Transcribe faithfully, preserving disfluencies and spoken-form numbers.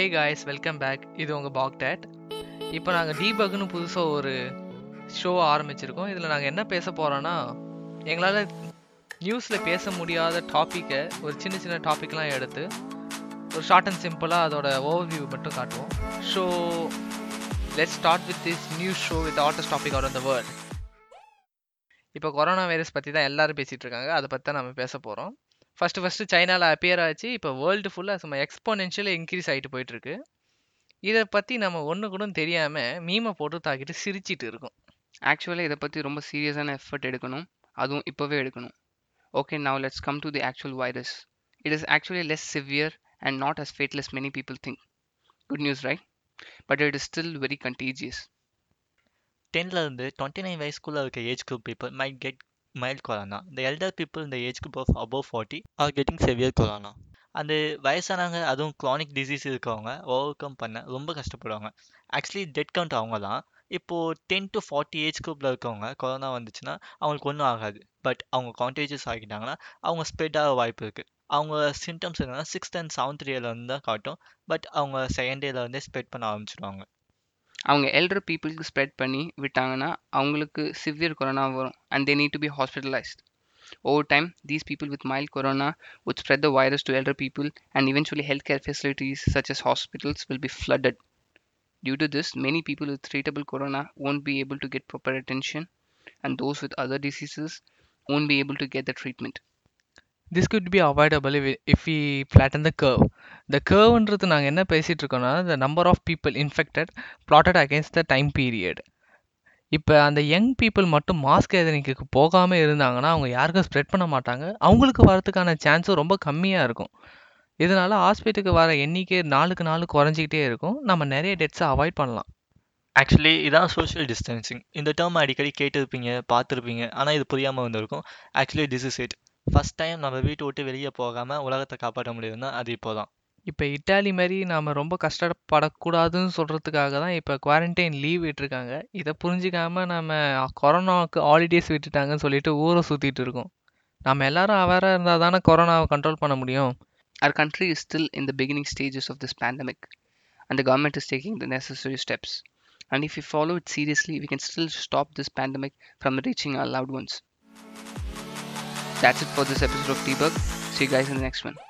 ஏய் guys, welcome back. இது உங்கள் பாக்டாட். இப்போ நாங்கள் டீபக்னு புதுசாக ஒரு ஷோவை ஆரம்பிச்சிருக்கோம். இதில் நாங்கள் என்ன பேச போகிறோன்னா, எங்களால் நியூஸில் பேச முடியாத டாப்பிக்கை, ஒரு சின்ன சின்ன டாப்பிக்லாம் எடுத்து ஒரு ஷார்ட் அண்ட் சிம்பிளாக அதோட ஓவர்வியூ மட்டும் காட்டுவோம். So let's start with this news show with hottest topic on the world. இப்போ கொரோனா வைரஸ் பற்றி தான் எல்லோரும் பேசிகிட்டு இருக்காங்க, அதை பற்றி தான் நம்ம பேச போகிறோம். ஃபஸ்ட்டு ஃபஸ்ட்டு சைனாவில் அப்பியர் ஆச்சு. இப்போ வேர்ல்டு ஃபுல்லாக சும்மா எக்ஸ்போனென்ஷியலாக இன்க்ரீஸ் ஆகிட்டு போயிட்டுருக்கு. இதை பற்றி நம்ம ஒன்று கூட தெரியாமல் மீமை போட்டு தாக்கிட்டு சிரிச்சிட்டு இருக்கோம். ஆக்சுவலாக இதை பற்றி ரொம்ப சீரியஸான எஃபர்ட் எடுக்கணும், அதுவும் இப்போவே எடுக்கணும். Okay, now let's come to the actual virus. It is actually less severe and not as fatal as many people think. Good news right? But it is still very contagious. டென்லேருந்து டுவெண்ட்டி நைன் வயசுக்குள்ளே இருக்க age group people might get mild corona. இந்த elder people இந்த age group of above forty are getting severe corona. அந்த வயசானவங்க, அதுவும் chronic disease இருக்கவங்க, overcome பண்ண ரொம்ப கஷ்டப்படுவாங்க. ஆக்சுவலி டெட் கவுண்ட் அவங்க தான். இப்போது டென் டு ஃபார்ட்டி ஏஜ் குரூப்பில் இருக்கவங்க கொரோனா வந்துச்சுன்னா அவங்களுக்கு ஒன்றும் ஆகாது. பட் அவங்க கான்டேஜஸ் ஆகிட்டாங்கன்னா அவங்க ஸ்ப்ரெட் ஆக வாய்ப்பு இருக்குது. அவங்க சிம்டம்ஸ் என்னன்னா சிக்ஸ்த் அண்ட் செவன்த் டேலேருந்து தான் காட்டும். பட் அவங்க செகண்ட் டேல இருந்தே ஸ்ப்ரெட் பண்ண ஆரம்பிச்சிடுவாங்க. அவங்க எல்டர் பீப்புளுக்கு ஸ்ப்ரெட் பண்ணி விட்டாங்கன்னா அவங்களுக்கு சிவியர் கொரோனா வரும் and they need to be hospitalised. Over time these people with mild corona would spread the virus to elder people and eventually healthcare facilities such as hospitals will be flooded. Due to this, many people with treatable corona won't be able to get proper attention and those with other diseases won't be able to get the treatment. This could be avoidable if we, if we flatten the curve. The curve-ன்றது நாங்கள் என்ன பேசிகிட்டு இருக்கோம்னா, the number of people infected plotted against the time period. இப்போ அந்த young people மட்டும் mask ஏதனைக்கு போகாமல் இருந்தாங்கன்னா அவங்க யாருக்கும் ஸ்ப்ரெட் பண்ண மாட்டாங்க. அவங்களுக்கு வரதுக்கான சான்ஸும் ரொம்ப கம்மியாக இருக்கும். இதனால் ஹாஸ்பிட்டலுக்கு வர எண்ணிக்கை நாளுக்கு நாள் குறைஞ்சிக்கிட்டே இருக்கும். நம்ம நிறைய டெத்ஸை அவாய்ட் பண்ணலாம். ஆக்சுவலி இதான் சோஷியல் டிஸ்டன்சிங். இந்த டேர்ம் அடிக்கடி கேட்டிருப்பீங்க, பார்த்துருப்பீங்க. ஆனால் இது புரியாமல் வந்திருக்கும். Actually this is it. First time நம்ம வீட்டு விட்டு வெளியே போகாமல் உலகத்தை காப்பாற்ற முடியுதுன்னா அது இப்போ தான். இப்போ இட்டாலி மாதிரி நாம் ரொம்ப கஷ்டப்படக்கூடாதுன்னு சொல்கிறதுக்காக தான் இப்போ குவாரண்டைன் லீவ் விட்டுருக்காங்க. இதை புரிஞ்சிக்காமல் நம்ம கொரோனாவுக்கு ஹாலிடேஸ் விட்டுட்டாங்கன்னு சொல்லிட்டு ஊரை சுற்றிட்டு இருக்கோம். நம்ம எல்லாரும் அவேராக இருந்தால் தானே கொரோனாவை கண்ட்ரோல் பண்ண முடியும். Our country is still in the beginning stages of this pandemic and the government is taking the necessary steps. And if we follow it seriously, we can still stop this pandemic from reaching our loved ones. That's it for this episode of T-Bug. See you guys in the next one.